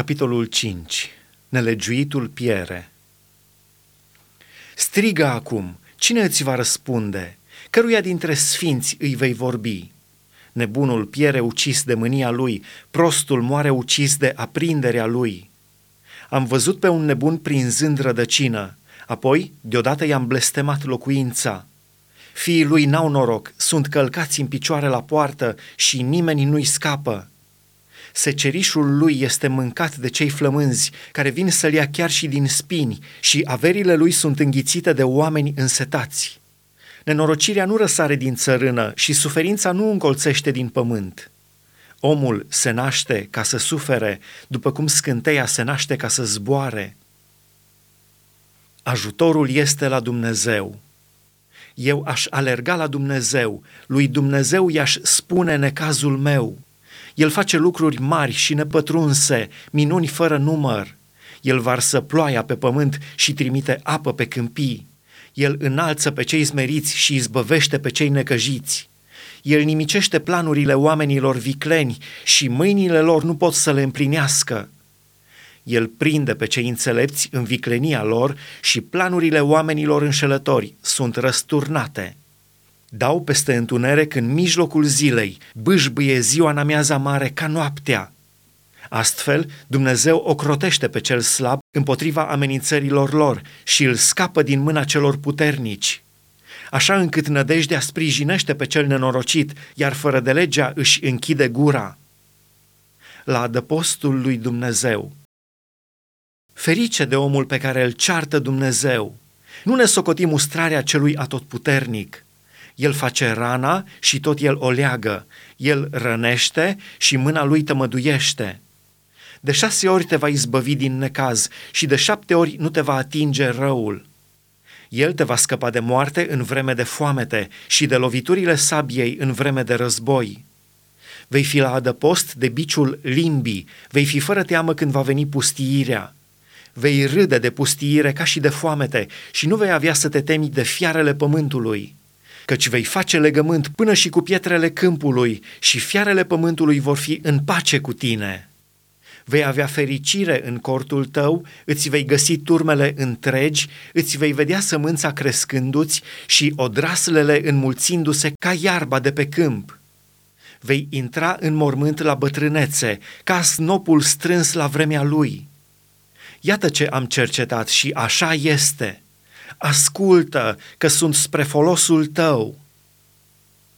Capitolul 5. Nelegiuitul piere. Strigă acum, cine îți va răspunde? Căruia dintre sfinți îi vei vorbi? Nebunul piere ucis de mânia lui, prostul moare ucis de aprinderea lui. Am văzut pe un nebun prinzând rădăcină, apoi deodată i-am blestemat locuința. Fiii lui n-au noroc, sunt călcați în picioare la poartă și nimeni nu-i scapă. Secerișul lui este mâncat de cei flămânzi, care vin să-l ia chiar și din spini, și averile lui sunt înghițite de oameni însetați. Nenorocirea nu răsare din țărână și suferința nu încolțește din pământ. Omul se naște ca să sufere, după cum scânteia se naște ca să zboare. Ajutorul este la Dumnezeu. Eu aș alerga la Dumnezeu, lui Dumnezeu i-aș spune necazul meu. El face lucruri mari și nepătrunse, minuni fără număr. El varsă ploaia pe pământ și trimite apă pe câmpii. El înalță pe cei smeriți și izbăvește pe cei necăjiți. El nimicește planurile oamenilor vicleni și mâinile lor nu pot să le împlinească. El prinde pe cei înțelepți în viclenia lor și planurile oamenilor înșelători sunt răsturnate. Dau peste întuneric în mijlocul zilei, bâșbâie ziua în amiaza mare ca noaptea. Astfel, Dumnezeu ocrotește pe cel slab împotriva amenințărilor lor și îl scapă din mâna celor puternici. Așa încât nădejdea sprijinește pe cel nenorocit, iar fără de legea își închide gura. La adăpostul lui Dumnezeu. Ferice de omul pe care îl ceartă Dumnezeu! Nu ne socotim mustrarea celui atotputernic. El face rana și tot el o leagă, el rănește și mâna lui tămăduiește. De 6 ori te va izbăvi din necaz și de 7 ori nu te va atinge răul. El te va scăpa de moarte în vreme de foamete și de loviturile sabiei în vreme de război. Vei fi la adăpost de biciul limbii, vei fi fără teamă când va veni pustiirea. Vei râde de pustiire ca și de foamete și nu vei avea să te temi de fiarele pământului. Căci vei face legământ până și cu pietrele câmpului și fiarele pământului vor fi în pace cu tine. Vei avea fericire în cortul tău, îți vei găsi turmele întregi, îți vei vedea sămânța crescându-ți și odraslele înmulțindu-se ca iarba de pe câmp. Vei intra în mormânt la bătrânețe, ca snopul strâns la vremea lui. Iată ce am cercetat și așa este. Ascultă, că sunt spre folosul tău.